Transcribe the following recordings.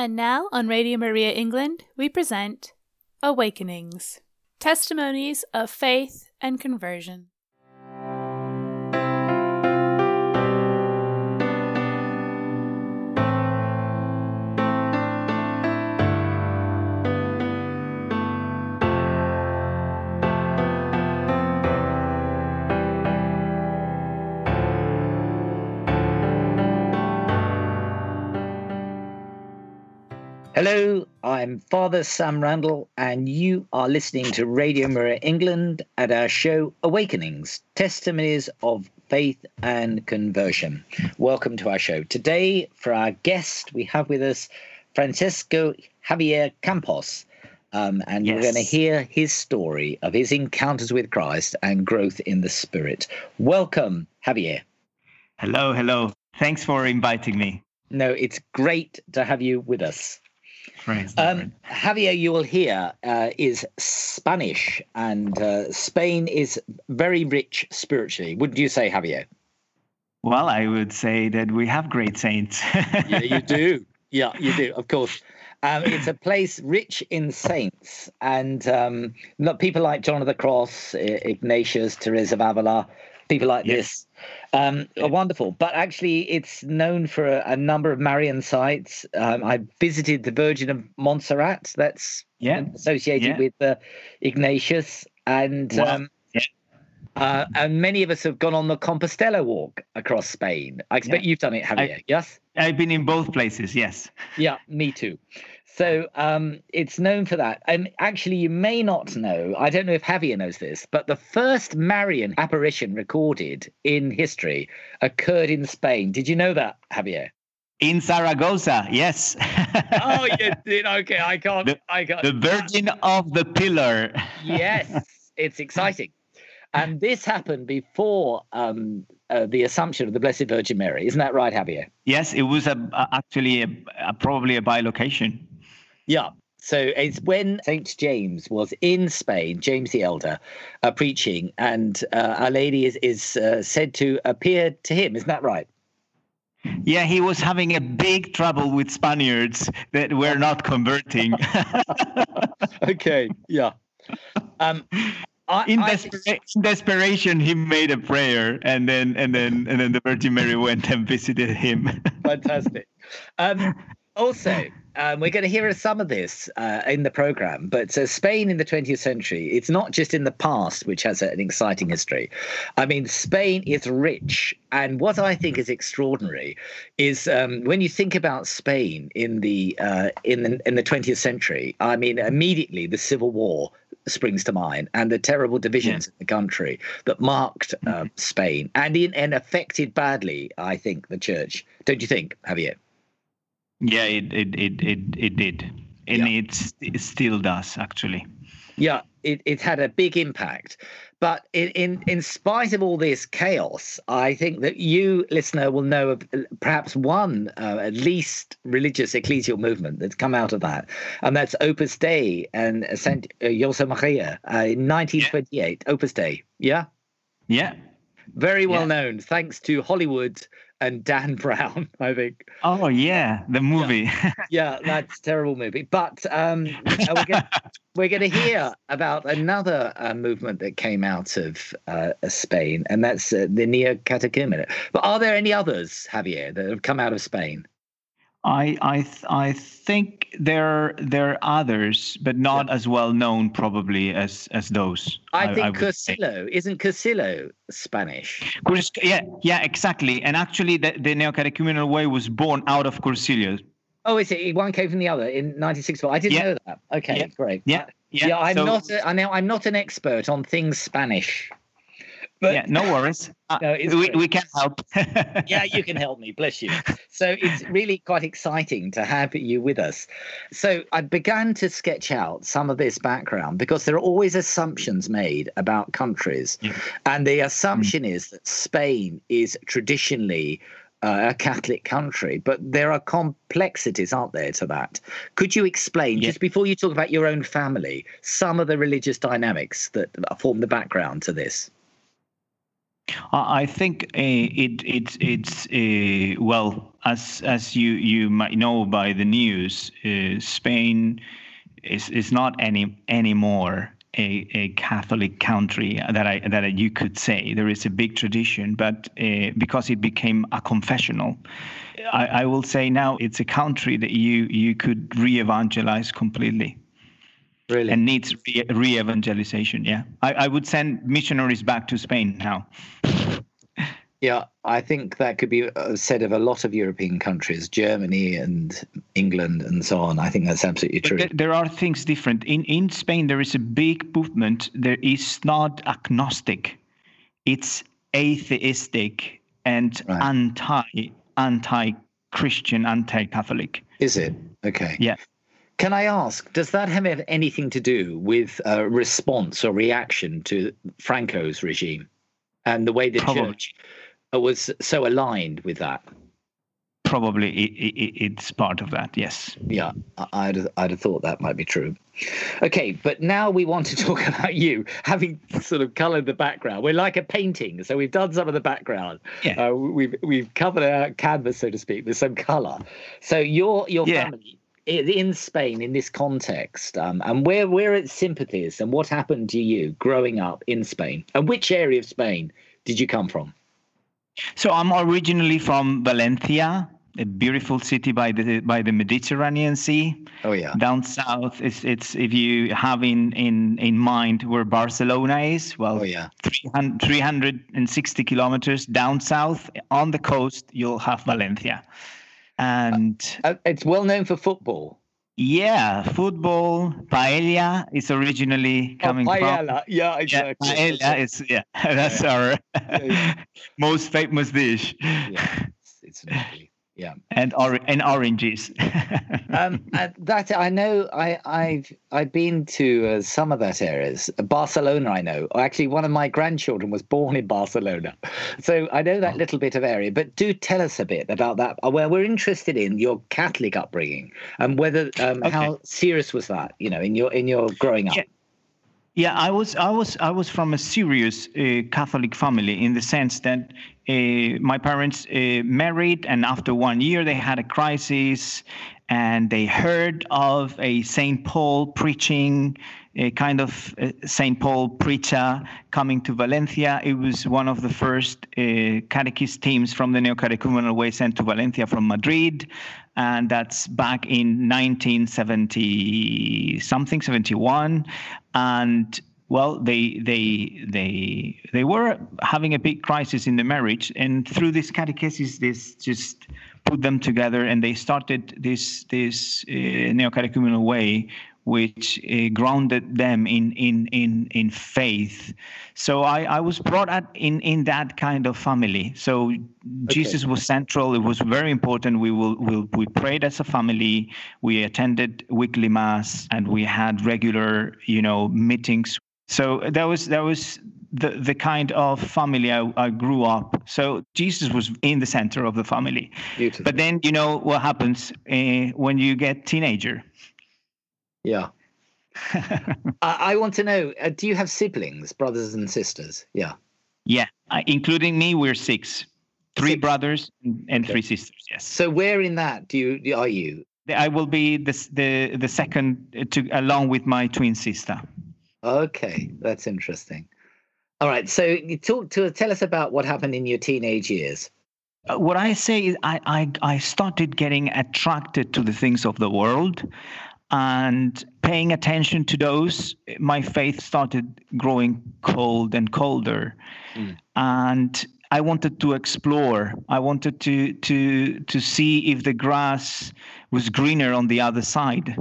And now, on Radio Maria England, we present Awakenings, Testimonies of Faith and Conversion. Hello, I'm Father Sam Randall, and you are listening to Radio Maria England at our show Awakenings, Testimonies of Faith and Conversion. Welcome to our show. Today, for our guest, we have with us Francesco Javier Campos, and yes, we're going to hear his story of his encounters with Christ and growth in the Spirit. Welcome, Javier. Hello, hello. Thanks for inviting me. No, it's great to have you with us. Javier, you will hear, is Spanish, and Spain is very rich spiritually. Wouldn't you say, Javier? Well, I would say that we have great saints. Yeah, you do. Yeah, you do, of course. It's a place rich in saints, and people like John of the Cross, Ignatius, Teresa of Avila, people like this are wonderful. But actually, it's known for a number of Marian sites. I visited the Virgin of Montserrat. That's associated with Ignatius. And and many of us have gone on the Compostela walk across Spain. I expect you've done it, Javier, yes? I've been in both places, yes. Yeah, me too. So it's known for that. And actually, you may not know, I don't know if Javier knows this, but the first Marian apparition recorded in history occurred in Spain. Did you know that, Javier? In Zaragoza, yes. Oh, you did? Okay, I can't. The Virgin of the Pillar. Yes, it's exciting. And this happened before the Assumption of the Blessed Virgin Mary. Isn't that right, Javier? Yes, it was actually probably a bilocation. Yeah. So it's when St. James was in Spain, James the Elder, preaching, and Our Lady is said to appear to him. Isn't that right? Yeah, he was having a big trouble with Spaniards that were not converting. Okay, yeah. In desperation, he made a prayer, and then the Virgin Mary went and visited him. Fantastic. Also, we're going to hear some of this in the program. But Spain in the 20th century, it's not just in the past, which has an exciting history. I mean, Spain is rich. And what I think is extraordinary is when you think about Spain in the 20th century, I mean, immediately the Civil War springs to mind, and the terrible divisions in the country that marked Spain and affected badly, I think, the church. Don't you think, Javier? Yeah, it did, and it still does, actually. Yeah, it had a big impact. But in spite of all this chaos, I think that you, listener, will know of perhaps one, at least, religious ecclesial movement that's come out of that. And that's Opus Dei and St. Josemaria in 1928. Yeah. Opus Dei, yeah? Yeah. Very well known, thanks to Hollywood and Dan Brown, I think. Oh, yeah, the movie. Yeah, that's a terrible movie. But we're going to hear about another movement that came out of Spain, and that's the Neo-Catechumenal. But are there any others, Javier, that have come out of Spain? I think there are others, but not as well known probably as those. I think Cursillo. Isn't Cursillo Spanish? Yeah, exactly. And actually, the Neo-Catechumenal Way was born out of Cursillo. Oh, is it? One came from the other in 1964. I didn't know that. Okay, great. Yeah. I'm not an expert on things Spanish. But, no worries. We can help. Yeah, you can help me. Bless you. So it's really quite exciting to have you with us. So I began to sketch out some of this background because there are always assumptions made about countries. Yeah. And the assumption is that Spain is traditionally a Catholic country, but there are complexities, aren't there, to that? Could you explain, just before you talk about your own family, some of the religious dynamics that form the background to this? I think it's well, as you might know by the news, Spain is not anymore a Catholic country that you could say. There is a big tradition, but because it became a confessional, I will say now it's a country that you could re-evangelize completely. Really? And needs re-evangelization, yeah. I would send missionaries back to Spain now. Yeah, I think that could be said of a lot of European countries, Germany and England and so on. I think that's absolutely true. But there are things different. In Spain, there is a big movement. There is not agnostic. It's atheistic and right. anti-Christian, anti-Catholic. Is it? Okay. Yeah. Can I ask, does that have anything to do with a response or reaction to Franco's regime and the way the church was so aligned with that? Probably it's part of that, yes. Yeah, I'd have thought that might be true. Okay, but now we want to talk about you, having sort of coloured the background. We're like a painting, so we've done some of the background. Yeah. We've covered our canvas, so to speak, with some colour. So your family... in Spain, in this context, and where its sympathies and what happened to you growing up in Spain, and which area of Spain did you come from? So I'm originally from Valencia, a beautiful city by the Mediterranean Sea. Oh yeah. Down south, it's if you have in mind where Barcelona is, well, 360 kilometers down south on the coast, you'll have Valencia. And it's well known for football. Yeah, football. Paella is originally coming from. Paella, yeah, exactly. Paella is that's our most famous dish. Yeah, it's lovely. Yeah, and oranges. That I know. I've been to some of that areas. Barcelona, I know. Actually, one of my grandchildren was born in Barcelona, so I know that little bit of area. But do tell us a bit about that. Well, we're interested in your Catholic upbringing and whether how serious was that? You know, in your growing up. Yeah. Yeah, I was from a serious Catholic family in the sense that my parents married, and after 1 year they had a crisis, and they heard of a St. Paul preaching, a kind of St. Paul preacher coming to Valencia. It was one of the first catechist teams from the Neo-Catechumenal Way sent to Valencia from Madrid, and that's back in 1970-something, 71. And, well, they were having a big crisis in the marriage, and through this catechesis, this just put them together, and they started this Neo-Catechumenal Way, which grounded them in faith. So I was brought up in that kind of family. So Jesus was central. It was very important. We prayed as a family. We attended weekly mass, and we had regular, meetings. So that was the kind of family I grew up. So Jesus was in the center of the family. Beautiful. But then you know what happens when you get teenager. Yeah. I want to know, do you have siblings, brothers and sisters? Yeah. Yeah. Including me, we're six. Three brothers and three sisters, yes. So where in that are you? I will be the second along with my twin sister. Okay. That's interesting. All right. So tell us about what happened in your teenage years. What I say is I started getting attracted to the things of the world. And paying attention to those, my faith started growing cold and colder. Mm. And I wanted to explore. I wanted to see if the grass was greener on the other side.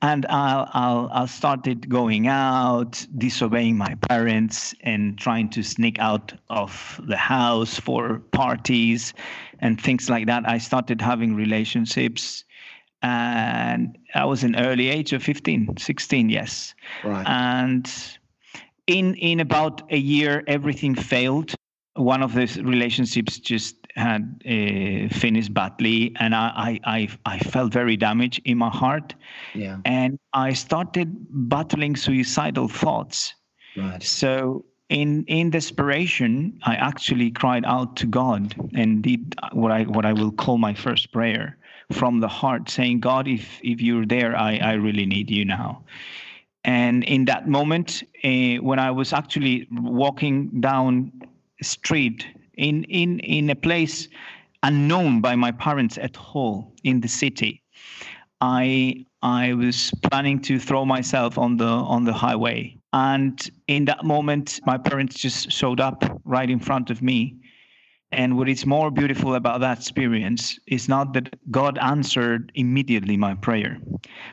And I started going out, disobeying my parents, and trying to sneak out of the house for parties and things like that. I started having relationships. And I was in early age of 15, 16, yes. Right. And in about a year, everything failed. One of those relationships just had finished badly, and I felt very damaged in my heart. Yeah. And I started battling suicidal thoughts. Right. So In desperation, I actually cried out to God and did what I will call my first prayer from the heart, saying, God, if you're there, I really need you now. And in that moment, when I was actually walking down the street in a place unknown by my parents at all in the city, I was planning to throw myself on the highway. And in that moment, my parents just showed up right in front of me. And what is more beautiful about that experience is not that God answered immediately my prayer,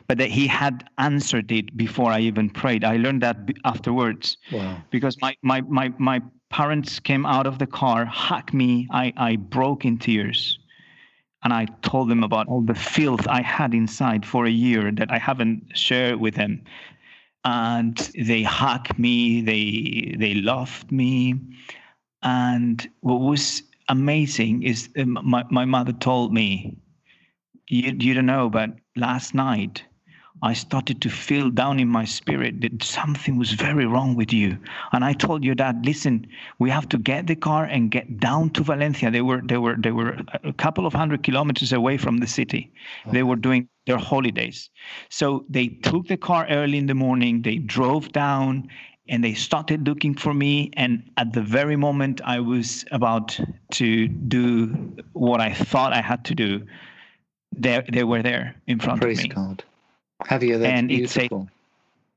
but that he had answered it before I even prayed. I learned that afterwards. Wow. Because my parents came out of the car, hugged me. I broke in tears. And I told them about all the filth I had inside for a year that I haven't shared with them. And they hugged me, they loved me. And what was amazing is my mother told me, you don't know, but last night I started to feel down in my spirit that something was very wrong with you. And I told your dad, listen, we have to get the car and get down to Valencia. They were a couple of 100 kilometers away from the city. They were doing their holidays. So they took the car early in the morning, they drove down, and they started looking for me. And at the very moment I was about to do what I thought I had to do, they were there in front of me. Praise God. Javier, that's and beautiful.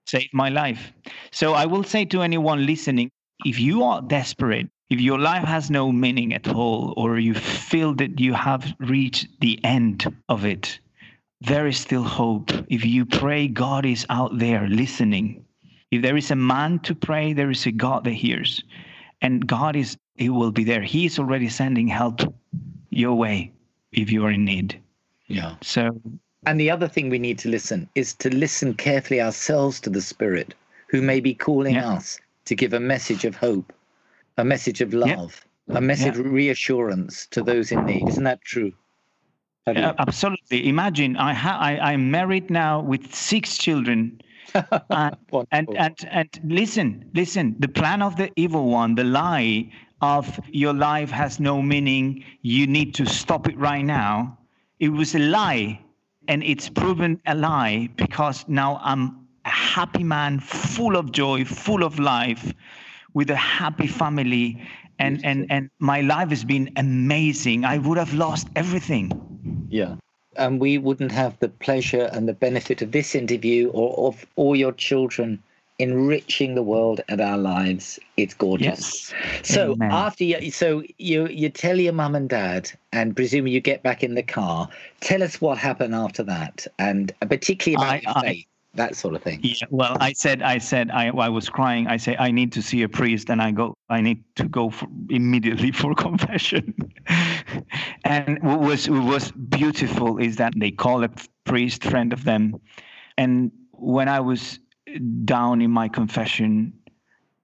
It saved my life. So I will say to anyone listening, if you are desperate, if your life has no meaning at all, or you feel that you have reached the end of it, there is still hope. If you pray, God is out there listening. If there is a man to pray, there is a God that hears. And He will be there. He is already sending help your way if you are in need. Yeah. So. And the other thing we need to listen is to listen carefully ourselves to the Spirit, who may be calling us to give a message of hope, a message of love, a message of reassurance to those in need. Isn't that true? Absolutely. Imagine, I'm married now with 6 children. and listen, the plan of the evil one, the lie of your life has no meaning, you need to stop it right now. It was a lie, and it's proven a lie, because now I'm a happy man, full of joy, full of life, with a happy family, and my life has been amazing. I would have lost everything. Yeah. And we wouldn't have the pleasure and the benefit of this interview or of all your children enriching the world and our lives. It's gorgeous. Yes. So Amen. So you tell your mum and dad, and presumably you get back in the car. Tell us what happened after that, and particularly about your faith, that sort of thing. Yeah, well, I said I was crying. I say I need to see a priest, and I need to go immediately for confession. And what was beautiful is that they called a priest friend of them, and when I was down in my confession,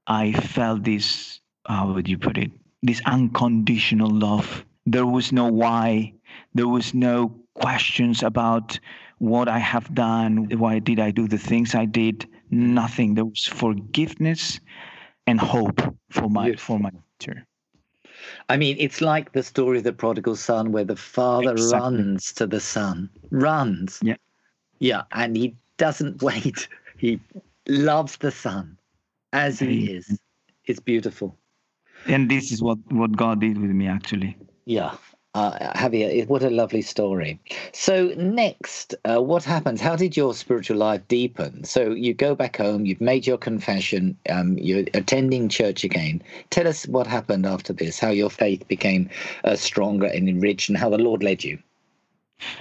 I felt this, how would you put it, this unconditional love. There was no why. There was no questions about what I have done, why did I do the things I did, nothing. There was forgiveness and hope for my future. I mean, it's like the story of the prodigal son, where the father runs to the son, and he doesn't wait. He loves the son as he is. It's beautiful. And this is what God did with me, actually. Yeah. Javier, what a lovely story. So next, what happens? How did your spiritual life deepen? So you go back home, you've made your confession, you're attending church again. Tell us what happened after this, how your faith became stronger and enriched, and how the Lord led you.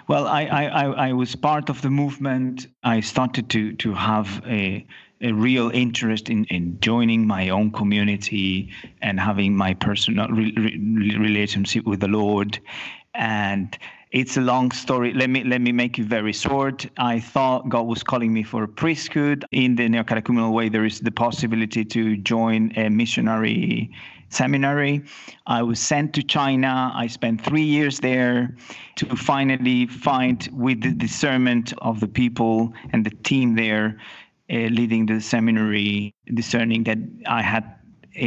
Well, I was part of the movement. I started to have a real interest in joining my own community and having my personal relationship with the Lord. And it's a long story. Let me make it very short. I thought God was calling me for a priesthood. In the Neo-Catechumenal Way, there is the possibility to join a missionary seminary. I was sent to China. I spent 3 years there to finally find, with the discernment of the people and the team there, leading the seminary, discerning that I had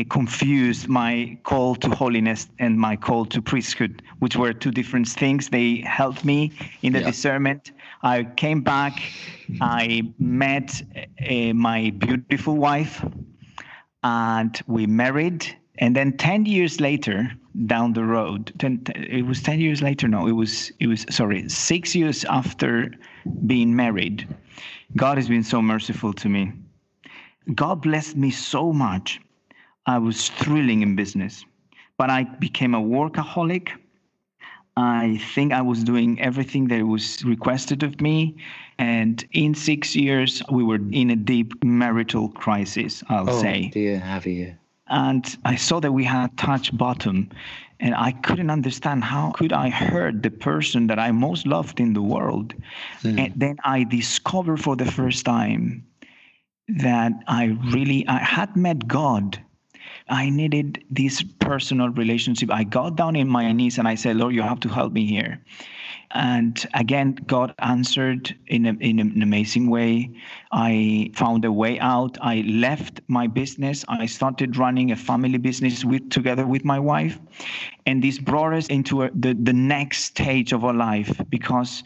confused my call to holiness and my call to priesthood, which were two different things. They helped me in the discernment. I came back. I met my beautiful wife, and we married. And then 10 years later, down the road, it was 6 years after being married, God has been so merciful to me. God blessed me so much. I was thrilling in business, but I became a workaholic. I think I was doing everything that was requested of me. And in 6 years, we were in a deep marital crisis, I'll say. Oh, dear Javier. And I saw that we had touched bottom, and I couldn't understand how could I hurt the person that I most loved in the world. Mm. And then I discovered for the first time that I had met God. I needed this personal relationship. I got down in my knees and I said, Lord, you have to help me here. And again, God answered in an amazing way. I found a way out. I left my business. I started running a family business together with my wife. And this brought us into the next stage of our life, because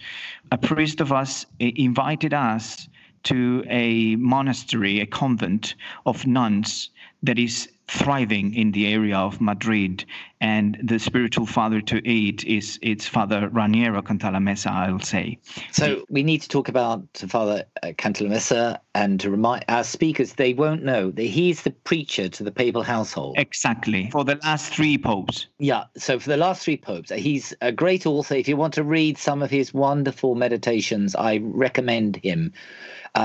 a priest of us invited us to a monastery, a convent of nuns that is thriving in the area of Madrid, and the spiritual father to it is Father Raniero Cantalamessa, I'll say. So we need to talk about Father Cantalamessa, and to remind our speakers, they won't know that he's the preacher to the papal household. Exactly. For the last three popes. Yeah. So for the last three popes, he's a great author. If you want to read some of his wonderful meditations, I recommend him.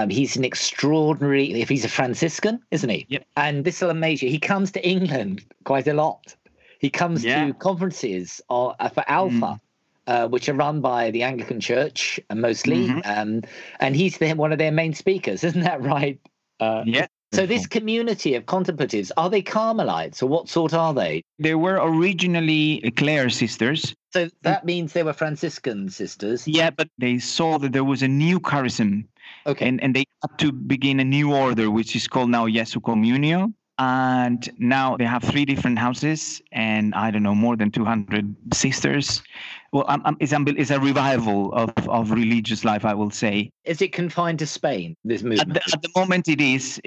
He's an extraordinary, if he's a Franciscan, isn't he? Yep. And this will amaze you. He comes to England quite a lot. He comes to conferences for Alpha, which are run by the Anglican Church mostly. Mm-hmm. And he's one of their main speakers. Isn't that right? Yeah. So this community of contemplatives, are they Carmelites, or what sort are they? They were originally Clare sisters. So that means they were Franciscan sisters. Yeah, but they saw that there was a new charism. Okay. And they had to begin a new order, which is called now Jesu Communio. And now they have three different houses and, I don't know, more than 200 sisters. Well, it's a revival of religious life, I will say. Is it confined to Spain, this movement? At the moment it is,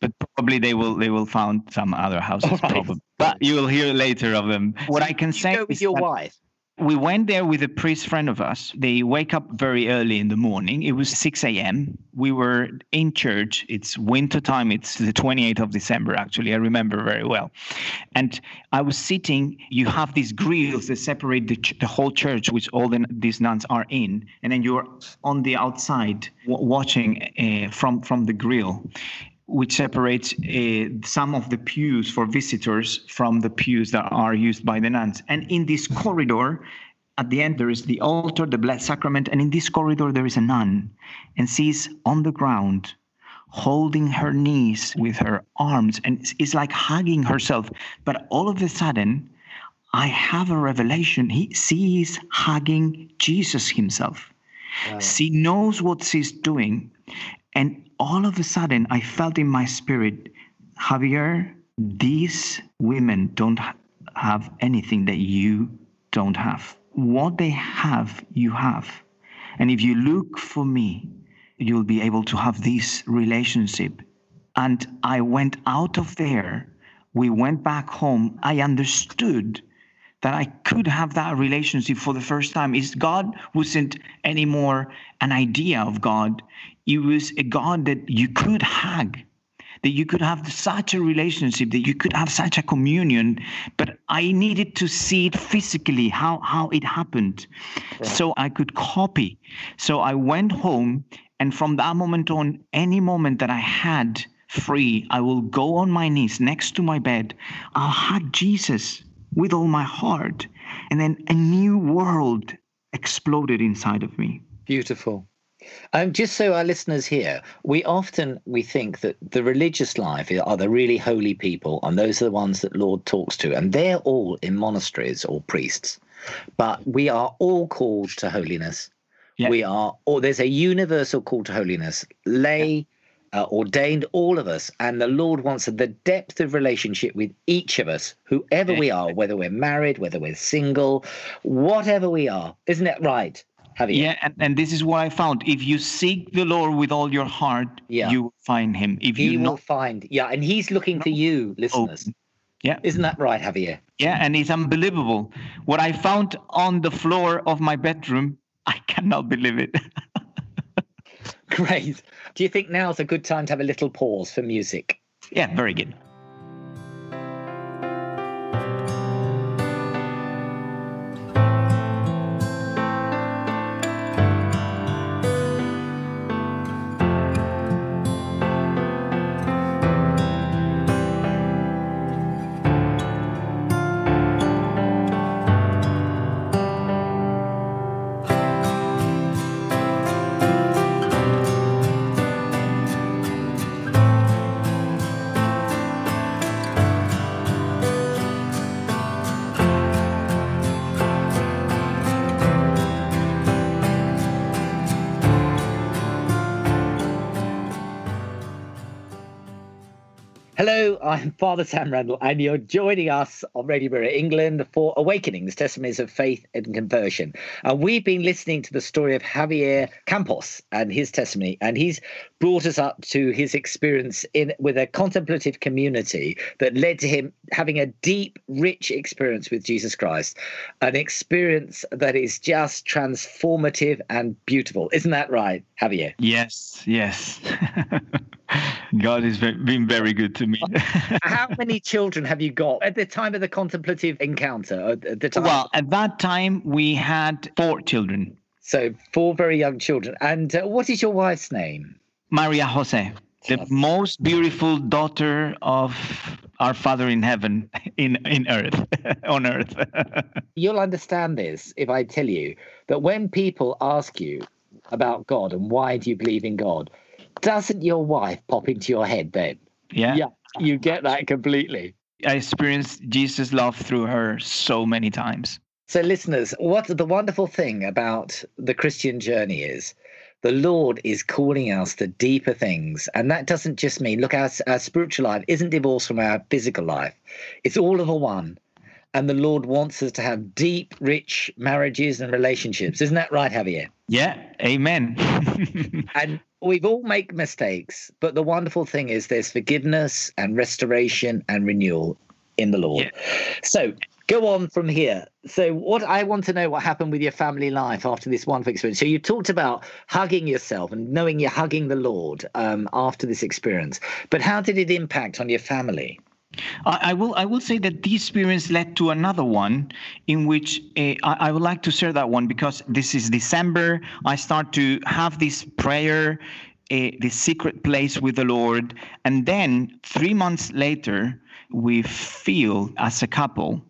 but probably they will found some other houses, probably. But you will hear later of them. What I can say is, go with your wife. We went there with a priest friend of us. They wake up very early in the morning. It was 6 a.m. We were in church. It's winter time. It's the 28th of December, actually. I remember very well. And I was sitting. You have these grills that separate the whole church, which all these nuns are in. And then you're on the outside watching from the grill, which separates some of the pews for visitors from the pews that are used by the nuns. And in this corridor, at the end, there is the altar, the Blessed Sacrament, and in this corridor, there is a nun, and she's on the ground, holding her knees with her arms, and it's like hugging herself. But all of a sudden, I have a revelation. She is hugging Jesus himself. Wow. She knows what she's doing. And all of a sudden, I felt in my spirit, Javier, these women don't have anything that you don't have. What they have, you have. And if you look for me, you'll be able to have this relationship. And I went out of there. We went back home. I understood that I could have that relationship for the first time. God wasn't anymore an idea of God. It was a God that you could hug, that you could have such a relationship, that you could have such a communion. But I needed to see it physically, how it happened, so I could copy. So I went home, and from that moment on, any moment that I had free, I will go on my knees next to my bed. I'll hug Jesus with all my heart. And then a new world exploded inside of me. Beautiful. Just so our listeners hear, we think that the religious life are the really holy people, and those are the ones that Lord talks to, and they're all in monasteries or priests. But we are all called to holiness. Yeah. There's a universal call to holiness, lay, ordained all of us, and the Lord wants the depth of relationship with each of us, whoever we are, whether we're married, whether we're single, whatever we are. Isn't that right, Javier? Yeah, and this is what I found. If you seek the Lord with all your heart, you will find him. If you will find. Yeah, and he's looking to you, listeners. Yeah. Isn't that right, Javier? Yeah, and it's unbelievable. What I found on the floor of my bedroom, I cannot believe it. Great. Do you think now's a good time to have a little pause for music? Yeah, very good. Hello, I'm Father Sam Randall, and you're joining us on Radio Borough England for Awakenings, Testimonies of Faith and Conversion. And we've been listening to the story of Javier Campos and his testimony, and he's brought us up to his experience with a contemplative community that led to him having a deep, rich experience with Jesus Christ, an experience that is just transformative and beautiful. Isn't that right, Javier? Yes, yes. God has been very good to me. How many children have you got at the time of the contemplative encounter? Well, at that time, we had 4 children. So 4 very young children. And what is your wife's name? Maria Jose, the most beautiful daughter of our Father in heaven, in earth, on earth. You'll understand this if I tell you that when people ask you about God and why do you believe in God, doesn't your wife pop into your head then? Yeah, you get that completely. I experienced Jesus' love through her so many times. So listeners, what the wonderful thing about the Christian journey is the Lord is calling us to deeper things. And that doesn't just mean, look, our spiritual life isn't divorced from our physical life. It's all of a one. And the Lord wants us to have deep, rich marriages and relationships. Isn't that right, Javier? Yeah, amen. And we all make mistakes, but the wonderful thing is there's forgiveness and restoration and renewal in the Lord. Yeah. So go on from here. So what I want to know what happened with your family life after this wonderful experience. So you talked about hugging yourself and knowing you're hugging the Lord after this experience. But how did it impact on your family? I will say that this experience led to another one in which I would like to share that one, because this is December. I start to have this prayer, the secret place with the Lord. And then 3 months later, we feel as a couple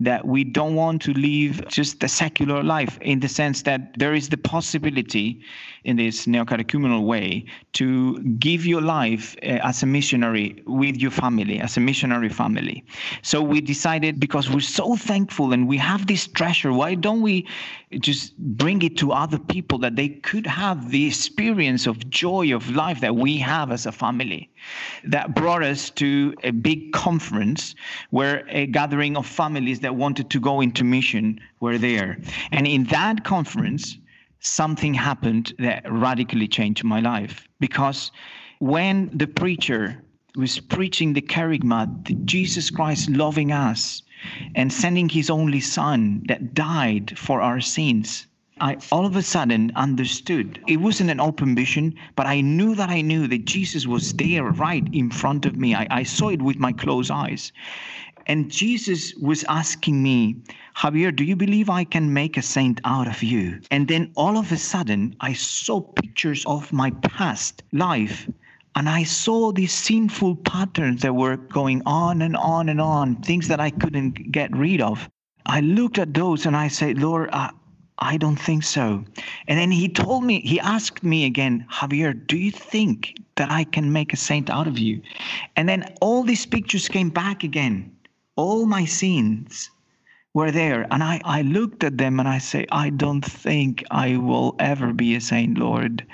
that we don't want to live just a secular life, in the sense that there is the possibility in this neo-catechumenal way to give your life as a missionary with your family, as a missionary family. So we decided, because we're so thankful and we have this treasure, why don't we just bring it to other people that they could have the experience of joy of life that we have as a family? That brought us to a big conference where a gathering of families that wanted to go into mission were there. And in that conference, something happened that radically changed my life. Because when the preacher was preaching the kerygma, Jesus Christ loving us and sending his only son that died for our sins, I all of a sudden understood. It wasn't an open vision, but I knew that Jesus was there right in front of me. I saw it with my closed eyes. And Jesus was asking me, Javier, do you believe I can make a saint out of you? And then all of a sudden, I saw pictures of my past life. And I saw these sinful patterns that were going on and on and on, things that I couldn't get rid of. I looked at those and I said, Lord, I don't think so. And then he asked me again, Javier, do you think that I can make a saint out of you? And then all these pictures came back again. All my sins were there. And I looked at them and I say, I don't think I will ever be a saint, Lord.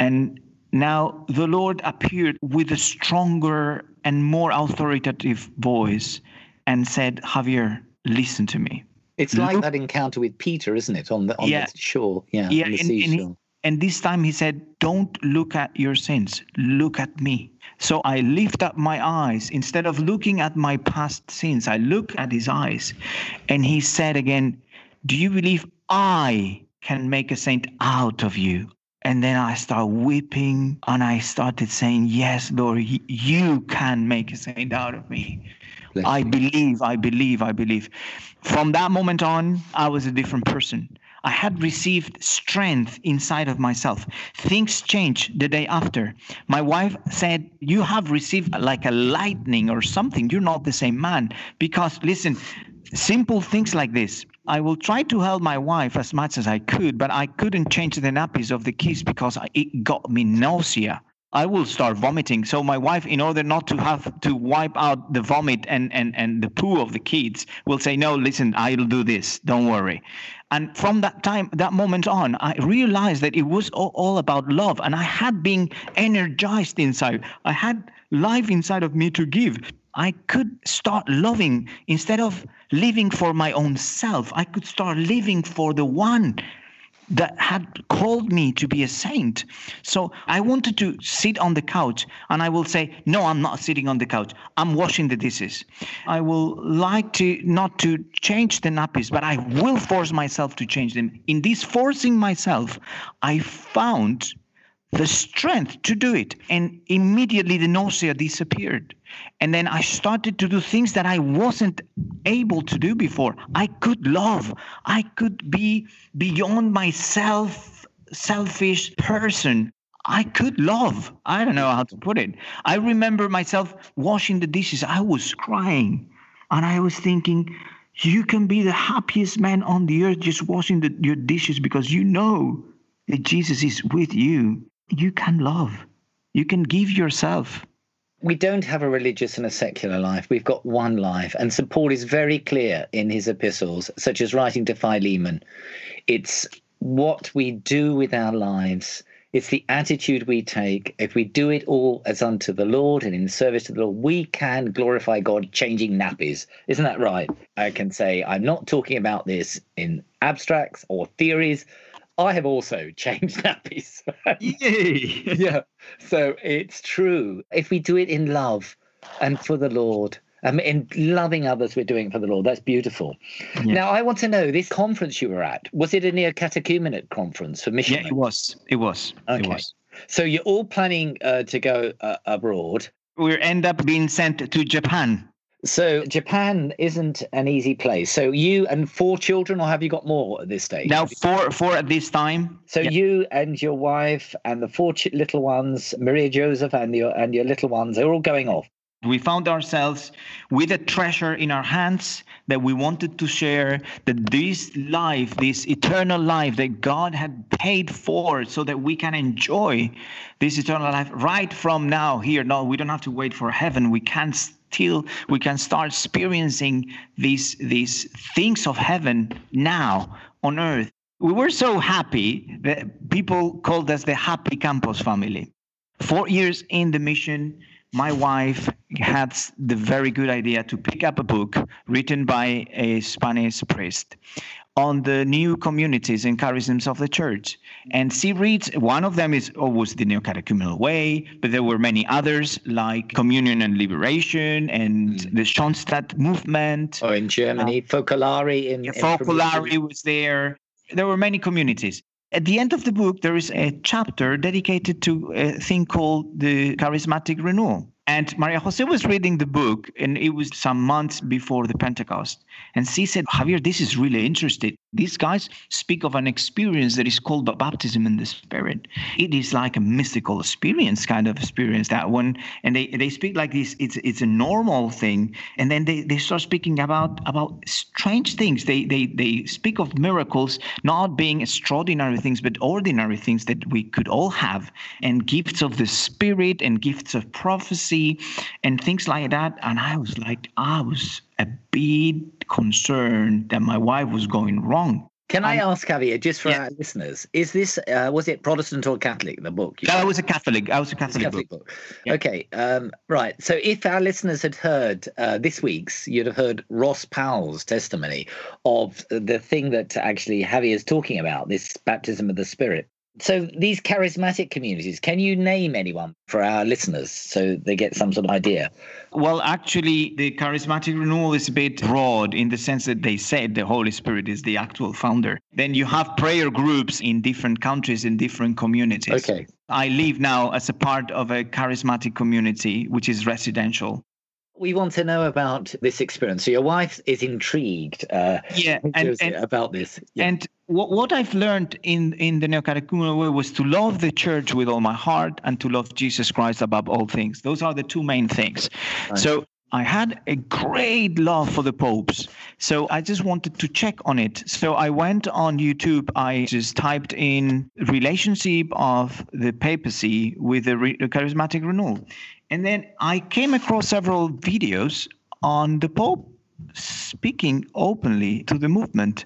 And Now the Lord appeared with a stronger and more authoritative voice and said, Javier, listen to me. It's like that encounter with Peter, isn't it? On the shore. Yeah, on the seashore. And this time he said, don't look at your sins, look at me. So I lift up my eyes. Instead of looking at my past sins, I look at his eyes. And he said again, do you believe I can make a saint out of you? And then I start weeping and I started saying, yes, Lord, you can make a saint out of me. I believe. From that moment on, I was a different person. I had received strength inside of myself. Things changed the day after. My wife said, you have received like a lightning or something. You're not the same man. Because, listen, simple things like this. I will try to help my wife as much as I could, but I couldn't change the nappies of the kids because it got me nausea. I will start vomiting. So my wife, in order not to have to wipe out the vomit and the poo of the kids, will say, no, listen, I'll do this. Don't worry. And from that moment on, I realized that it was all about love. And I had been energized inside. I had life inside of me to give. I could start loving instead of living for my own self. I could start living for the one that had called me to be a saint. So I wanted to sit on the couch and I will say, no, I'm not sitting on the couch. I'm washing the dishes. I will like to not to change the nappies, but I will force myself to change them. In this forcing myself, I found the strength to do it. And immediately the nausea disappeared. And then I started to do things that I wasn't able to do before. I could love. I could be beyond myself, selfish person. I could love. I don't know how to put it. I remember myself washing the dishes. I was crying. And I was thinking, you can be the happiest man on the earth just washing your dishes because you know that Jesus is with you. You can love. You can give yourself. We don't have a religious and a secular life. We've got one life. And St. Paul is very clear in his epistles, such as writing to Philemon. It's what we do with our lives. It's the attitude we take. If we do it all as unto the Lord and in service to the Lord, we can glorify God changing nappies. Isn't that right? I can say, I'm not talking about this in abstracts or theories. I have also changed nappies. Yay! Yeah. So it's true. If we do it in love and for the Lord, in loving others, we're doing it for the Lord. That's beautiful. Yeah. Now, I want to know, this conference you were at, was it a Neo-Catechumenate conference for missionaries? Yeah, it was. Okay. It was. So you're all planning to go abroad. We end up being sent to Japan. So Japan isn't an easy place. So you and 4 children, or have you got more at this stage? Now 4 at this time. So yeah. You and your wife and the 4 little ones, Maria Joseph and your little ones, they're all going off. We found ourselves with a treasure in our hands that we wanted to share, that this life, this eternal life that God had paid for so that we can enjoy this eternal life right from now here. No, we don't have to wait for heaven. We can start experiencing these things of heaven now on earth. We were so happy that people called us the Happy Campos family. 4 years in the mission, my wife had the very good idea to pick up a book written by a Spanish priest on the new communities and charisms of the church. And she reads, one of them is always the Neo-Catechumenal Way, but there were many others like Communion and Liberation and the Schoenstatt movement. Oh, in Germany, Focalari. Focalari was there. There were many communities. At the end of the book, there is a chapter dedicated to a thing called the charismatic renewal. And Maria Jose was reading the book, and it was some months before the Pentecost. And she said, Javier, this is really interesting. These guys speak of an experience that is called baptism in the Spirit. It is like a mystical experience, kind of experience, that one. And they speak like this. It's a normal thing. And then they start speaking about strange things. They speak of miracles not being extraordinary things, but ordinary things that we could all have. And gifts of the Spirit and gifts of prophecy. And things like that. And I was a bit concerned that my wife was going wrong. Can I ask, Javier, just for our listeners, is this was it Protestant or Catholic, the book? No, it was a Catholic. I was a Catholic book. Yeah. Okay, right. So if our listeners had heard this week's, you'd have heard Ross Powell's testimony of the thing that actually Javier is talking about, this baptism of the Spirit. So these charismatic communities, can you name anyone for our listeners so they get some sort of idea? Well, actually, the charismatic renewal is a bit broad in the sense that they said the Holy Spirit is the actual founder. Then you have prayer groups in different countries, in different communities. Okay. I live now as a part of a charismatic community, which is residential. We want to know about this experience. So your wife is intrigued about this. Yeah. And what I've learned in the Neo-Catechumenal Way was to love the church with all my heart and to love Jesus Christ above all things. Those are the two main things. Right. So I had a great love for the popes. So I just wanted to check on it. So I went on YouTube. I just typed in relationship of the papacy with the charismatic renewal. And then I came across several videos on the Pope speaking openly to the movement.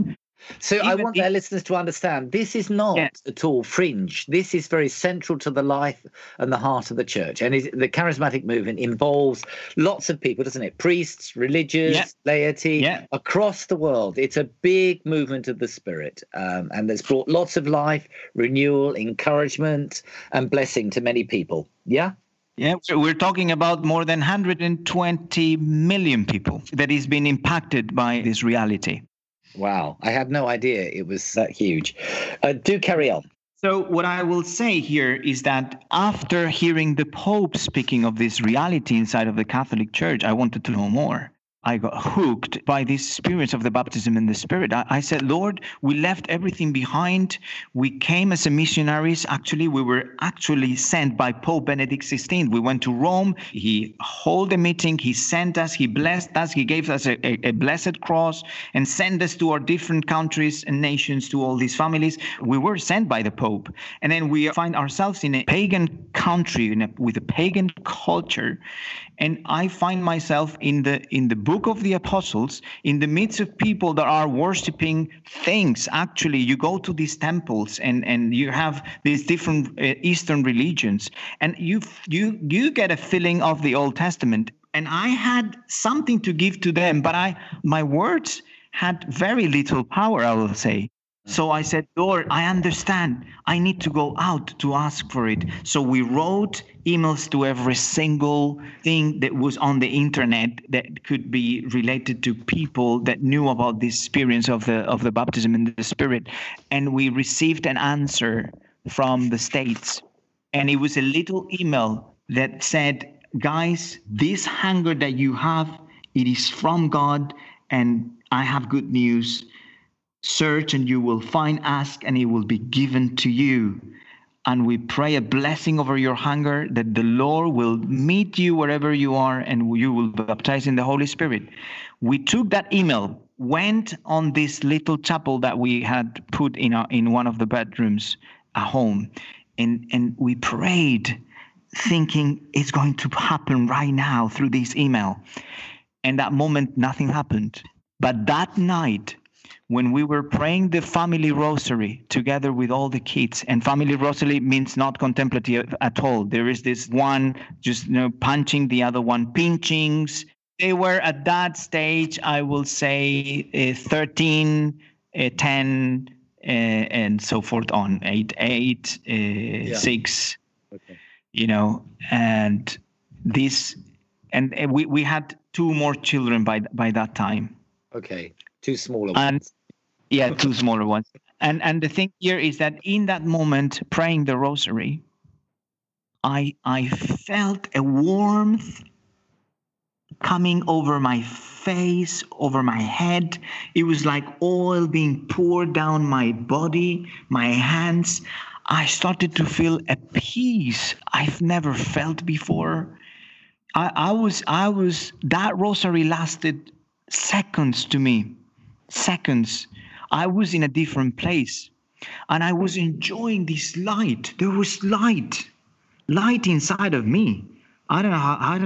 So I want our listeners to understand this is not at all fringe. This is very central to the life and the heart of the church. And the charismatic movement involves lots of people, doesn't it? Priests, religious, laity, across the world. It's a big movement of the Spirit. And that's brought lots of life, renewal, encouragement, and blessing to many people. Yeah? Yeah, so we're talking about more than 120 million people that is being impacted by this reality. Wow, I had no idea it was that huge. Do carry on. So what I will say here is that after hearing the Pope speaking of this reality inside of the Catholic Church, I wanted to know more. I got hooked by this experience of the baptism in the Spirit. I said, Lord, we left everything behind. We came as missionaries. Actually, we were actually sent by Pope Benedict XVI. We went to Rome. He held a meeting. He sent us. He blessed us. He gave us a blessed cross and sent us to our different countries and nations, to all these families. We were sent by the Pope. And then we find ourselves in a pagan country with a pagan culture. And I find myself in the Book of the Apostles, in the midst of people that are worshipping things. Actually, you go to these temples and you have these different Eastern religions, and you get a feeling of the Old Testament. And I had something to give to them, but my words had very little power, I will say. So I said, Lord, I understand. I need to go out to ask for it. So we wrote emails to every single thing that was on the internet that could be related to people that knew about this experience of the baptism in the Spirit. And we received an answer from the States. And it was a little email that said, guys, this hunger that you have, it is from God, and I have good news. Search and you will find, ask, and it will be given to you. And we pray a blessing over your hunger that the Lord will meet you wherever you are and you will be baptized in the Holy Spirit. We took that email, went on this little chapel that we had put in one of the bedrooms at home, and we prayed, thinking it's going to happen right now through this email. And that moment, nothing happened. But that night, when we were praying the family rosary together with all the kids, and family rosary means not contemplative at all. There is this one just punching, the other one pinchings. They were at that stage, I will say, 13, 10, and so forth on, 8, 6, okay. And this, and we had two more children by that time. Okay, two smaller ones. Yeah, two smaller ones. And the thing here is that in that moment, praying the rosary, I felt a warmth coming over my face, over my head. It was like oil being poured down my body, my hands. I started to feel a peace I've never felt before. I was that rosary lasted seconds to me. Seconds. I was in a different place and I was enjoying this light. There was light inside of me. I don't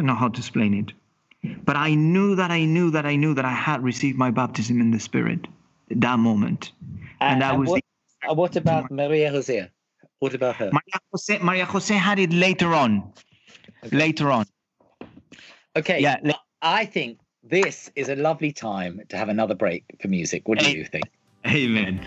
know how to explain it, but I knew that I had received my baptism in the Spirit at that moment. What about Maria Jose? What about her? Maria Jose had it later on. Okay. Later on. Okay. Yeah. I think this is a lovely time to have another break for music. What do you think? Amen.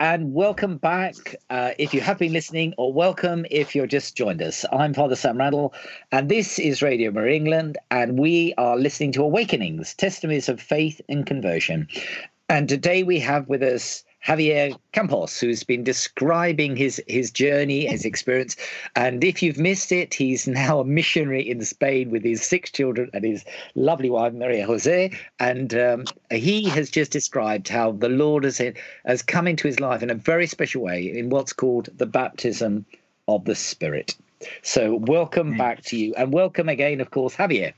And welcome back if you have been listening, or welcome if you've just joined us. I'm Father Sam Randall, and this is Radio Maria England, and we are listening to Awakenings, Testimonies of Faith and Conversion. And today we have with us Javier Campos, who's been describing his journey, his experience. And if you've missed it, he's now a missionary in Spain with his 6 children and his lovely wife, Maria Jose. And he has just described how the Lord has come into his life in a very special way in what's called the baptism of the Spirit. So welcome back to you. And welcome again, of course, Javier.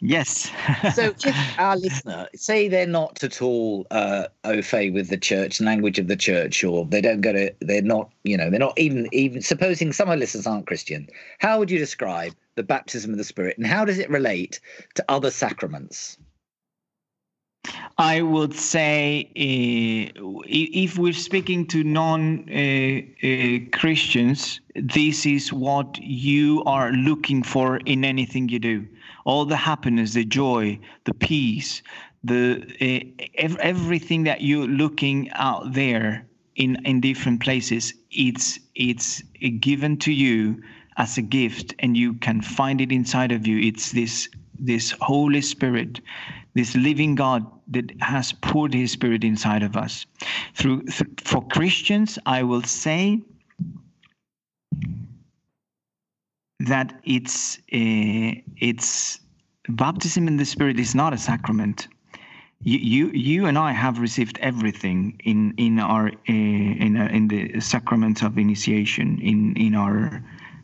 Yes. So if our listener, say they're not at all au fait with the church, language of the church, or they don't go to, they're not, you know, they're not even supposing some of our listeners aren't Christian, how would you describe the baptism of the Spirit, and how does it relate to other sacraments? I would say if we're speaking to non-Christians, this is what you are looking for in anything you do. All the happiness, the joy, the peace, everything that you're looking out there in different places, it's given to you as a gift, and you can find it inside of you. It's this Holy Spirit, this living God that has poured His Spirit inside of us. For Christians, I will say that it's baptism in the Spirit is not a sacrament. You and I have received everything in the sacrament of initiation, in our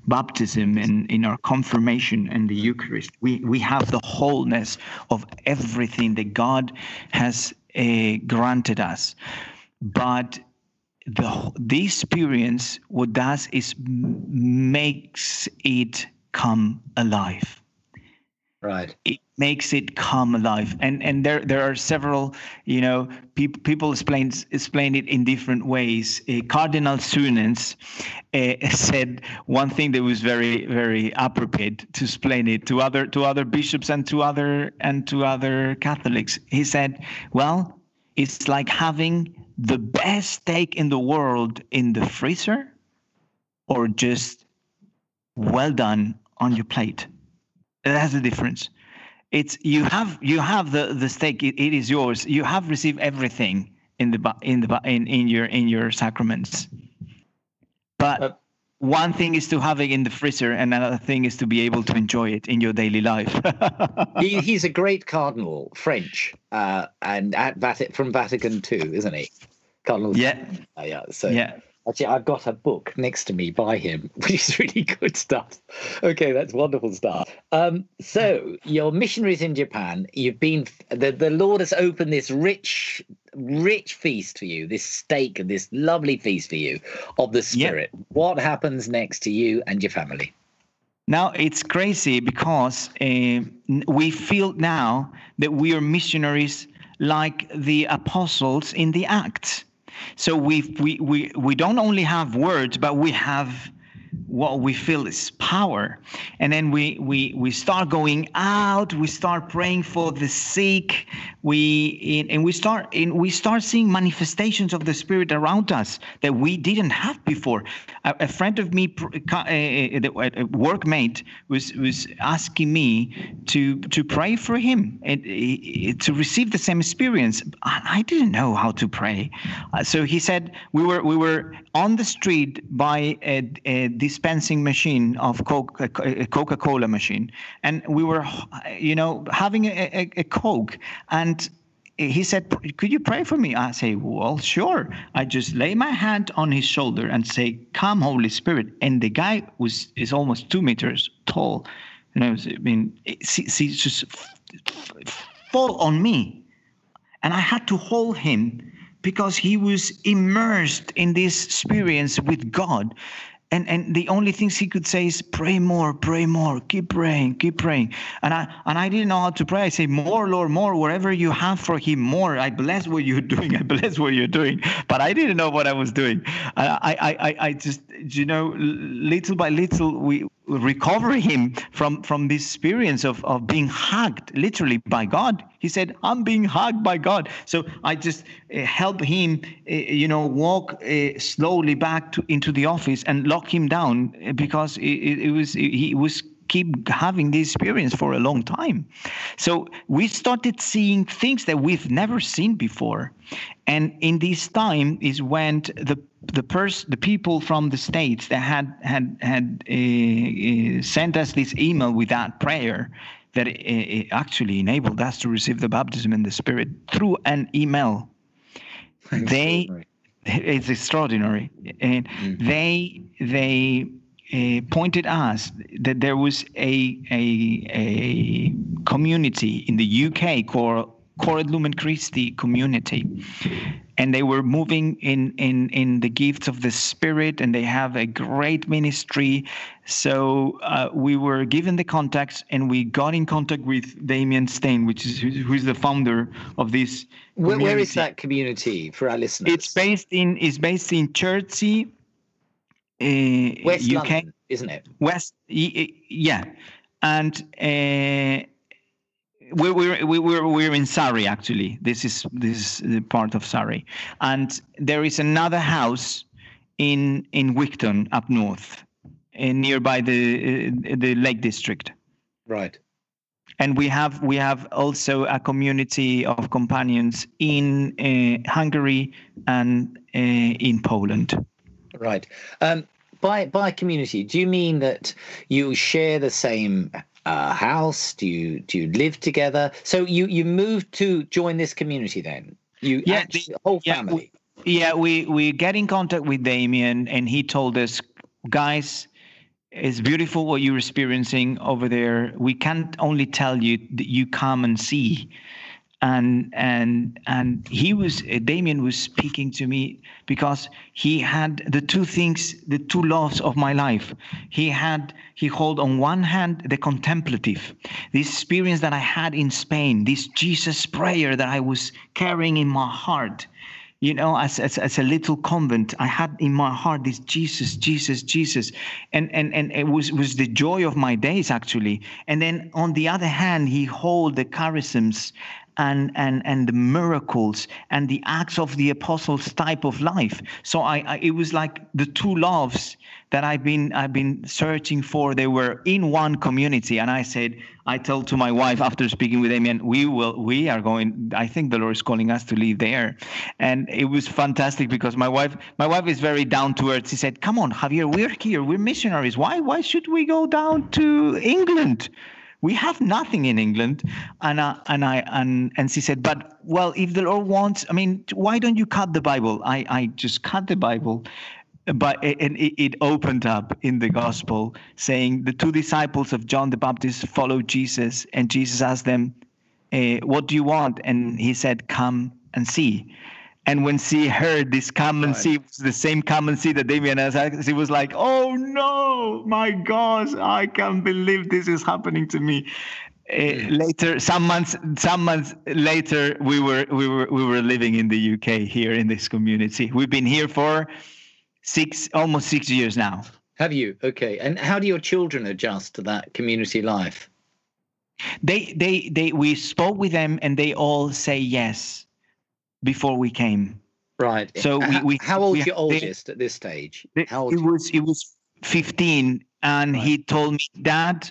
baptism and in our confirmation and the Eucharist. We have the wholeness of everything that God has granted us. But the experience, what does is makes it come alive. Right. It makes it come alive, and there are several, you know, people explain it in different ways. Cardinal Suenens said one thing that was very, very appropriate to explain it to other bishops and to other Catholics. He said, "Well, it's like having the best steak in the world in the freezer, or just well done on your plate." That's the difference. It's you have the stake. It is yours. You have received everything in your sacraments. But one thing is to have it in the freezer, and another thing is to be able to enjoy it in your daily life. He's a great cardinal, French, and from Vatican II, isn't he? Cardinal. Yeah. Yeah. So. Yeah. Actually, I've got a book next to me by him, which is really good stuff. Okay, that's wonderful stuff. So you're missionaries in Japan. You've been the Lord has opened this rich feast for you, this steak and this lovely feast for you of the Spirit. Yep. What happens next to you and your family? Now, it's crazy because we feel now that we are missionaries like the apostles in the Acts. So we don't only have words, but we have what we feel is power. And then we start going out, we start praying for the sick, we start seeing manifestations of the Spirit around us that we didn't have before. A friend of me, a workmate, was asking me to pray for him and to receive the same experience. I didn't know how to pray. So he said, we were on the street by a dispensing machine of Coca-Cola machine, and we were, having a Coke. And he said, "Could you pray for me?" I say, "Well, sure." I just lay my hand on his shoulder and say, "Come, Holy Spirit." And the guy is almost 2 meters tall, he just fall on me, and I had to hold him, because he was immersed in this experience with God. And the only things he could say is, pray more, keep praying. And I didn't know how to pray. I say, "More, Lord, more, whatever you have for him, more. I bless what you're doing. But I didn't know what I was doing. I just, little by little, we recover him from this experience of being hugged, literally, by God. He said, "I'm being hugged by God." So I just help him, walk slowly back into the office and lock him down, because he was keep having this experience for a long time. So we started seeing things that we've never seen before. And in this time is when the people from the States that had sent us this email with that prayer, that it actually enabled us to receive the baptism in the Spirit through an email. It's extraordinary. And mm-hmm. they pointed us that there was a community in the UK called Cor et Lumen Christi community, and they were moving in the gifts of the Spirit, and they have a great ministry. So we were given the contacts, and we got in contact with Damian Stayne, who is the founder of this community. Where is that community for our listeners? It's based in Chertsey, West UK, London, isn't it? West, yeah, and. We're in Surrey, actually. This is part of Surrey, and there is another house in Wickton up north, nearby the Lake District. Right. And we have also a community of companions in Hungary and in Poland. Right. By community, do you mean that you share the same house? Do you live together? So you moved to join this community then? Whole family. We get in contact with Damien, and he told us, "Guys, it's beautiful what you're experiencing over there. We can't only tell you that you come and see." And Damien was speaking to me, because he had the two loves of my life. He held on one hand the contemplative, this experience that I had in Spain, this Jesus prayer that I was carrying in my heart. As a little convent, I had in my heart this Jesus. And it was the joy of my days, actually. And then on the other hand, he held the charisms and the miracles and the acts of the apostles type of life. So it was like the two loves that I've been searching for. They were in one community, and I told to my wife after speaking with Damien, we are going. I think the Lord is calling us to live there, and it was fantastic, because my wife is very down to earth. She said, "Come on, Javier, we're here. We're missionaries. Why should we go down to England? We have nothing in England." And she said, "But, well, if the Lord wants, why don't you cut the Bible?" I just cut the Bible, but it opened up in the gospel, saying the two disciples of John the Baptist followed Jesus, and Jesus asked them, "What do you want?" And he said, "Come and see." And when she heard this "come and see," the same "come and see" that Damien asked, she was like, "Oh no, my gosh, I can't believe this is happening to me." Later, some months later, we were living in the UK here in this community. We've been here for almost 6 years now. Have you? Okay. And how do your children adjust to that community life? We spoke with them and they all say yes before we came. Right. So how old is your oldest at this stage? He was 15, and he told me, Dad,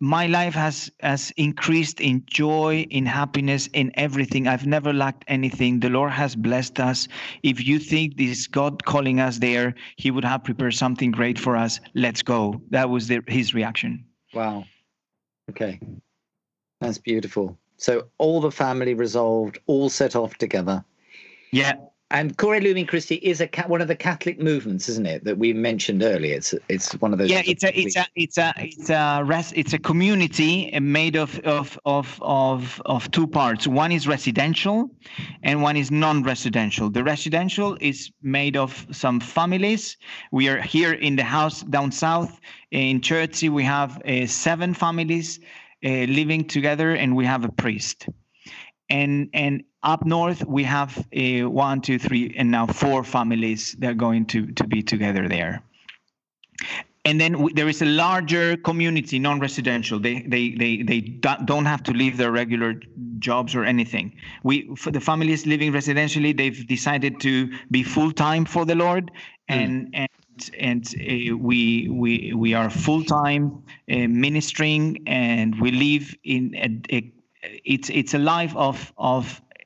my life has increased in joy, in happiness, in everything. I've never lacked anything. The Lord has blessed us. If you think this is God calling us there, He would have prepared something great for us. Let's go. That was his reaction. Wow. Okay. That's beautiful. So all the family resolved, all set off together. Yeah. And Cor et Lumen Christi is one of the Catholic movements, isn't it, that we mentioned earlier? It's one of those. Yeah, it's a community made of two parts. One is residential, and one is non-residential. The residential is made of some families. We are here in the house down south in Chertsey. We have 7 families living together, and we have a priest. And up north, we have 1, 2, 3, and now 4 families that are going to be together there. And then there is a larger community, non-residential. They don't have to leave their regular jobs or anything. For the families living residentially, they've decided to be full-time for the Lord, and we are full-time ministering, and we live in a it's a life of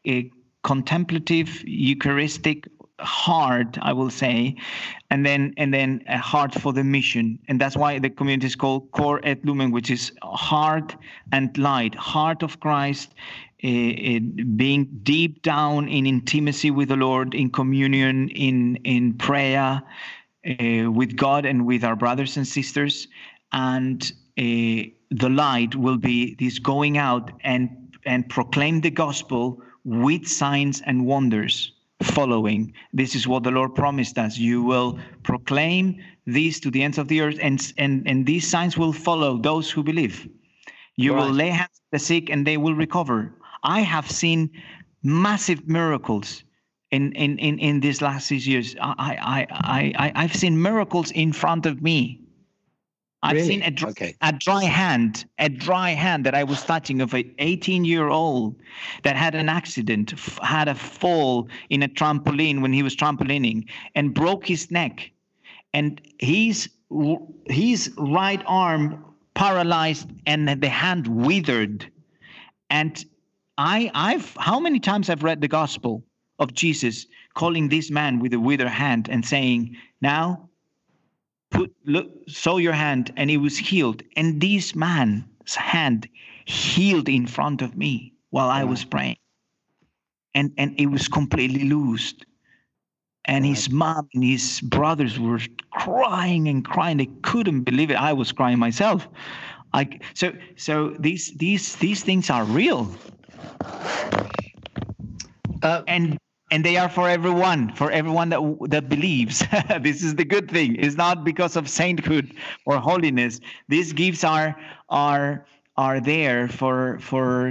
a contemplative Eucharistic heart, I will say, and then a heart for the mission. And that's why the community is called Cor et Lumen, which is heart and light, heart of Christ, being deep down in intimacy with the Lord, in communion, in prayer with God and with our brothers and sisters. And the light will be this going out and proclaim the gospel with signs and wonders following. This is what the Lord promised us. You will proclaim these to the ends of the earth, and these signs will follow those who believe. You will lay hands on the sick and they will recover. I have seen massive miracles in these last 6 years. I've seen miracles in front of me. I've seen a dry hand that I was touching of an 18-year-old that had an accident, had a fall in a trampoline when he was trampolining and broke his neck. And his right arm paralyzed and the hand withered. And how many times I've read the gospel of Jesus calling this man with a withered hand and saying, now, sow your hand, and it was healed. And this man's hand healed in front of me while I was praying. And it was completely loosed. And his mom and his brothers were crying and crying. They couldn't believe it. I was crying myself. So these things are real. And they are for everyone that believes. This is the good thing. It's not because of sainthood or holiness. These gifts are there for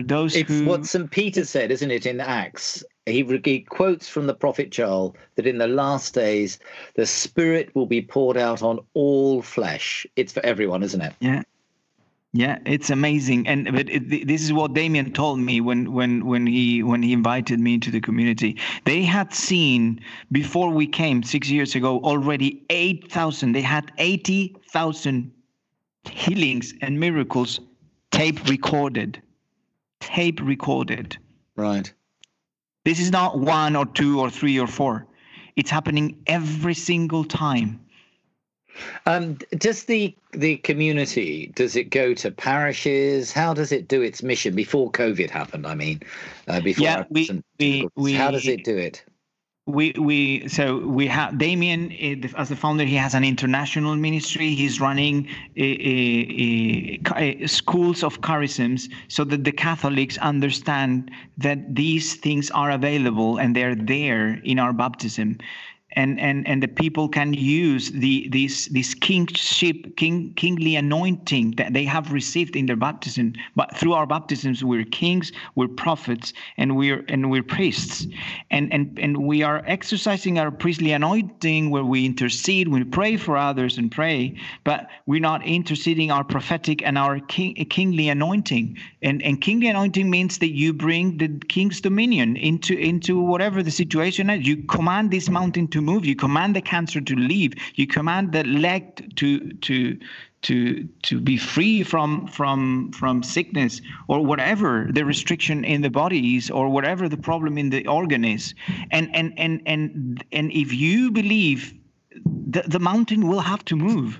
those who... It's what St. Peter said, isn't it, in Acts? He quotes from the prophet Joel that in the last days, the Spirit will be poured out on all flesh. It's for everyone, isn't it? Yeah. Yeah, it's amazing, but this is what Damian told me when he invited me into the community. They had seen before we came 6 years ago already 8,000. They had 80,000 healings and miracles, tape recorded. Right. This is not 1 or 2 or 3 or 4. It's happening every single time. Does the community, does it go to parishes? How does it do its mission before COVID happened? I mean, how does it do it? We have Damien as the founder. He has an international ministry. He's running schools of charisms so that the Catholics understand that these things are available and they're there in our baptism. and the people can use this kingship, kingly anointing that they have received in their baptism. But through our baptisms, we're kings, we're prophets, and we're priests, and we are exercising our priestly anointing where we intercede, we pray for others and pray, but we're not interceding our prophetic and our kingly anointing. And kingly anointing means that you bring the king's dominion into whatever the situation is. You command this mountain to move, you command the cancer to leave, you command the leg to be free from sickness, or whatever the restriction in the body is, or whatever the problem in the organ is. And if you believe, the mountain will have to move.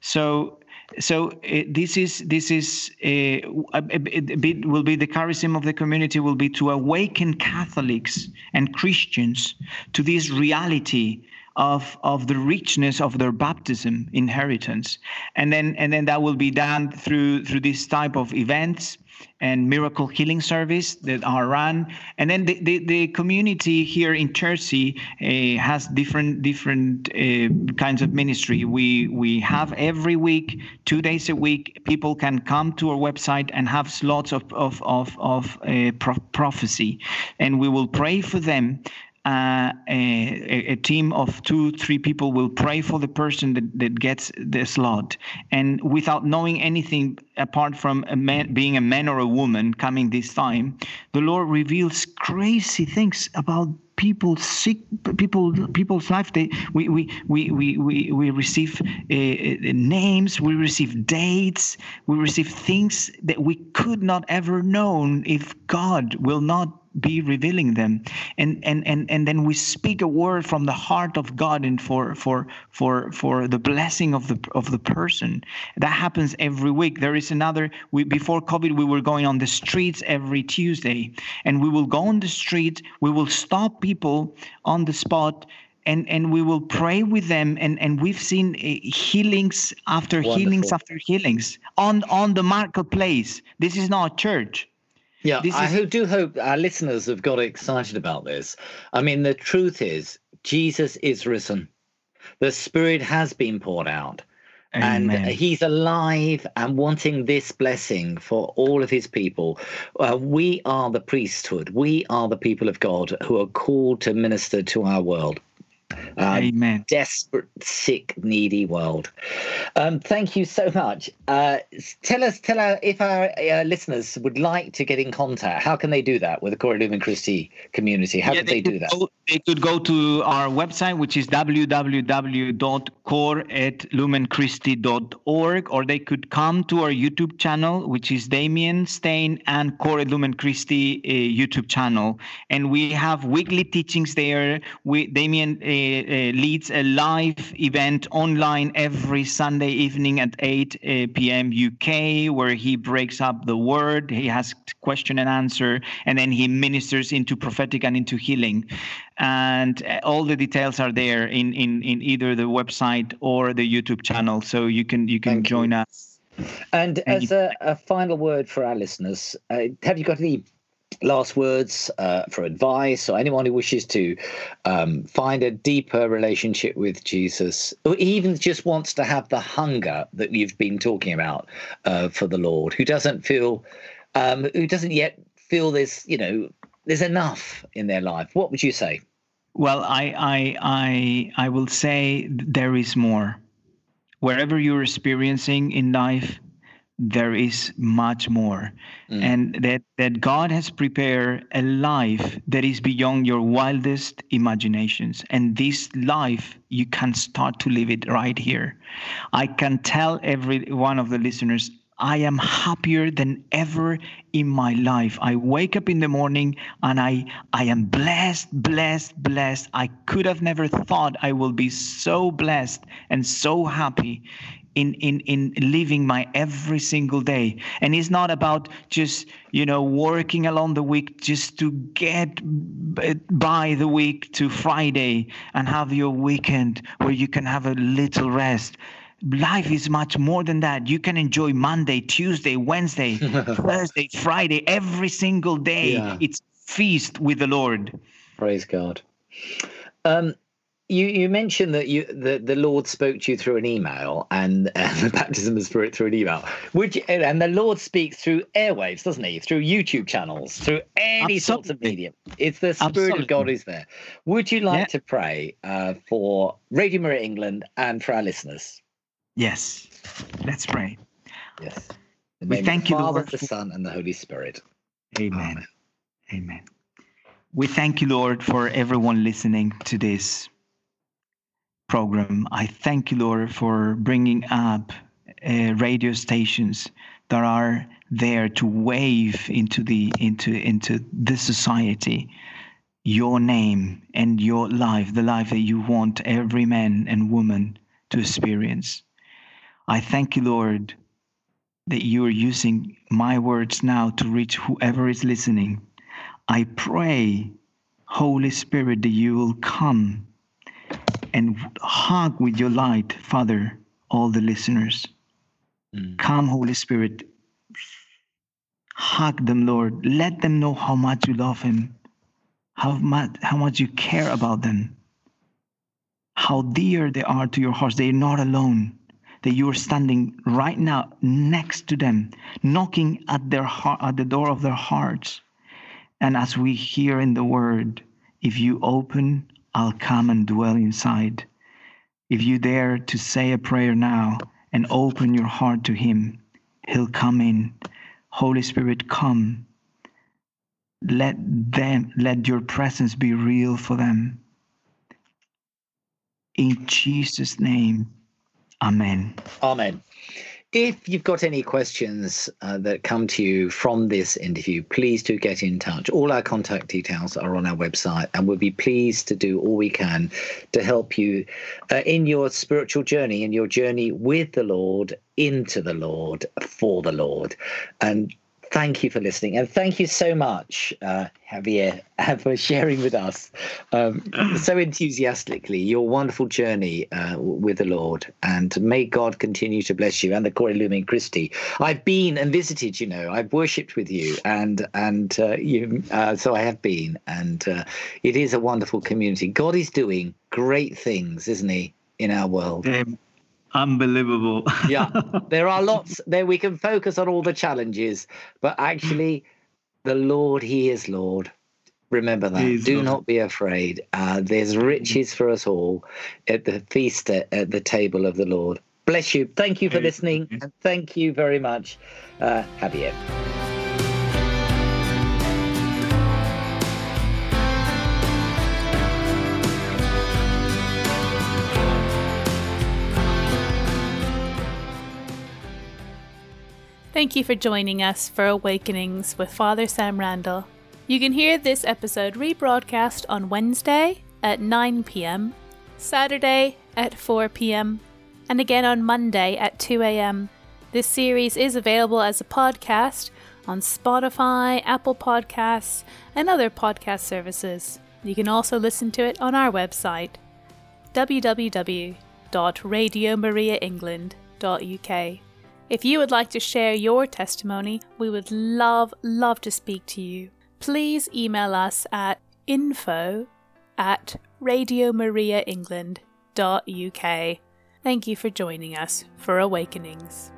So this is a bit will be the charism of the community, will be to awaken Catholics and Christians to this reality of the richness of their baptism inheritance, and then that will be done through this type of events and miracle healing service that are run. And then the community here in Chertsey has different kinds of ministry. We have every week, 2 days a week, people can come to our website and have slots of prophecy. And we will pray for them. A team of 2-3 people will pray for the person that gets the slot, and without knowing anything apart from being a man or a woman coming this time, the Lord reveals crazy things about people, sick people's life. We receive names, we receive dates, we receive things that we could not ever known if God will not be revealing them, and then we speak a word from the heart of God, and for the blessing of the person. That happens every week. There is another. Before COVID, we were going on the streets every Tuesday, and we will go on the street. We will stop people on the spot, and we will pray with them. And we've seen healings after Wonderful. Healings after healings on the marketplace. This is not a church. Yeah, I do hope our listeners have got excited about this. I mean, the truth is, Jesus is risen. The Spirit has been poured out. Amen. And he's alive and wanting this blessing for all of his people. We are the priesthood. We are the people of God who are called to minister to our world. Amen. Desperate, sick, needy world. Thank you so much. Tell us if our listeners would like to get in contact, how can they do that with the Cor et Lumen Christi community? How could they do that? They could go to our website, which is www.coretlumenchristi.org, or they could come to our YouTube channel, which is Damian Stayne and Cor et Lumen Christi YouTube channel. And we have weekly teachings there. Damian leads a live event online every Sunday evening at 8 p.m. UK, where he breaks up the word, he has question and answer, and then he ministers into prophetic and into healing. And all the details are there in either the website or the YouTube channel, so you can join us. And as a final word for our listeners, have you got any last words for advice, or anyone who wishes to find a deeper relationship with Jesus, or even just wants to have the hunger that you've been talking about for the Lord, who doesn't yet feel this, there's enough in their life? What would you say? Well, I will say there is more. Wherever you're experiencing in life, there is much more, and that God has prepared a life that is beyond your wildest imaginations. And this life, you can start to live it right here. I can tell every one of the listeners, I am happier than ever in my life. I wake up in the morning and I am blessed. I could have never thought I will be so blessed and so happy in living my every single day. And it's not about just, working along the week just to get by the week to Friday and have your weekend where you can have a little rest. Life is much more than that. You can enjoy Monday, Tuesday, Wednesday, Thursday, Friday, every single day. Yeah. It's feast with the Lord. Praise God. You mentioned that the Lord spoke to you through an email, and the baptism of the Spirit through an email. And the Lord speaks through airwaves, doesn't he? Through YouTube channels, through any sort of medium. It's the Spirit of God is there. Would you like to pray for Radio Maria England and for our listeners? Yes, let's pray. Yes, we thank you, Lord, the Son, and the Holy Spirit. Amen. Amen. We thank you, Lord, for everyone listening to this program. I thank you, Lord, for bringing up radio stations that are there to wave into the society your name and your life, the life that you want every man and woman to experience. I thank you, Lord, that you are using my words now to reach whoever is listening. I pray, Holy Spirit, that you will come and hug with your light, Father, all the listeners. Come, Holy Spirit, hug them, Lord. Let them know how much you love him, how much you care about them, how dear they are to your hearts. They are not alone, that you are standing right now next to them, knocking at their heart, at the door of their hearts. And as we hear in the word, if you open, I'll come and dwell inside. If you dare to say a prayer now and open your heart to him, he'll come in. Holy Spirit, come. Let your presence be real for them. In Jesus' name, amen. Amen. If you've got any questions that come to you from this interview, please do get in touch. All our contact details are on our website, and we'll be pleased to do all we can to help you in your spiritual journey, in your journey with the Lord, into the Lord, for the Lord. And thank you for listening. And thank you so much, Javier, for sharing with us so enthusiastically your wonderful journey with the Lord. And may God continue to bless you and the Cor et Lumen Christi. I've been and visited, you know, I've worshipped with you. So I have been. And it is a wonderful community. God is doing great things, isn't he, in our world? Unbelievable. Yeah, there are lots there. We can focus on all the challenges, but actually the Lord, he is Lord. Remember that. Do not be afraid. There's riches for us all at the feast at the table of the Lord. Bless you. Thank you for listening. And thank you very much, Javier. Thank you for joining us for Awakenings with Father Sam Randall. You can hear this episode rebroadcast on Wednesday at 9 p.m, Saturday at 4 p.m, and again on Monday at 2 a.m. This series is available as a podcast on Spotify, Apple Podcasts, and other podcast services. You can also listen to it on our website, www.radiomariaengland.uk. If you would like to share your testimony, we would love to speak to you. Please email us at info@radiomariaengland.uk. Thank you for joining us for Awakenings.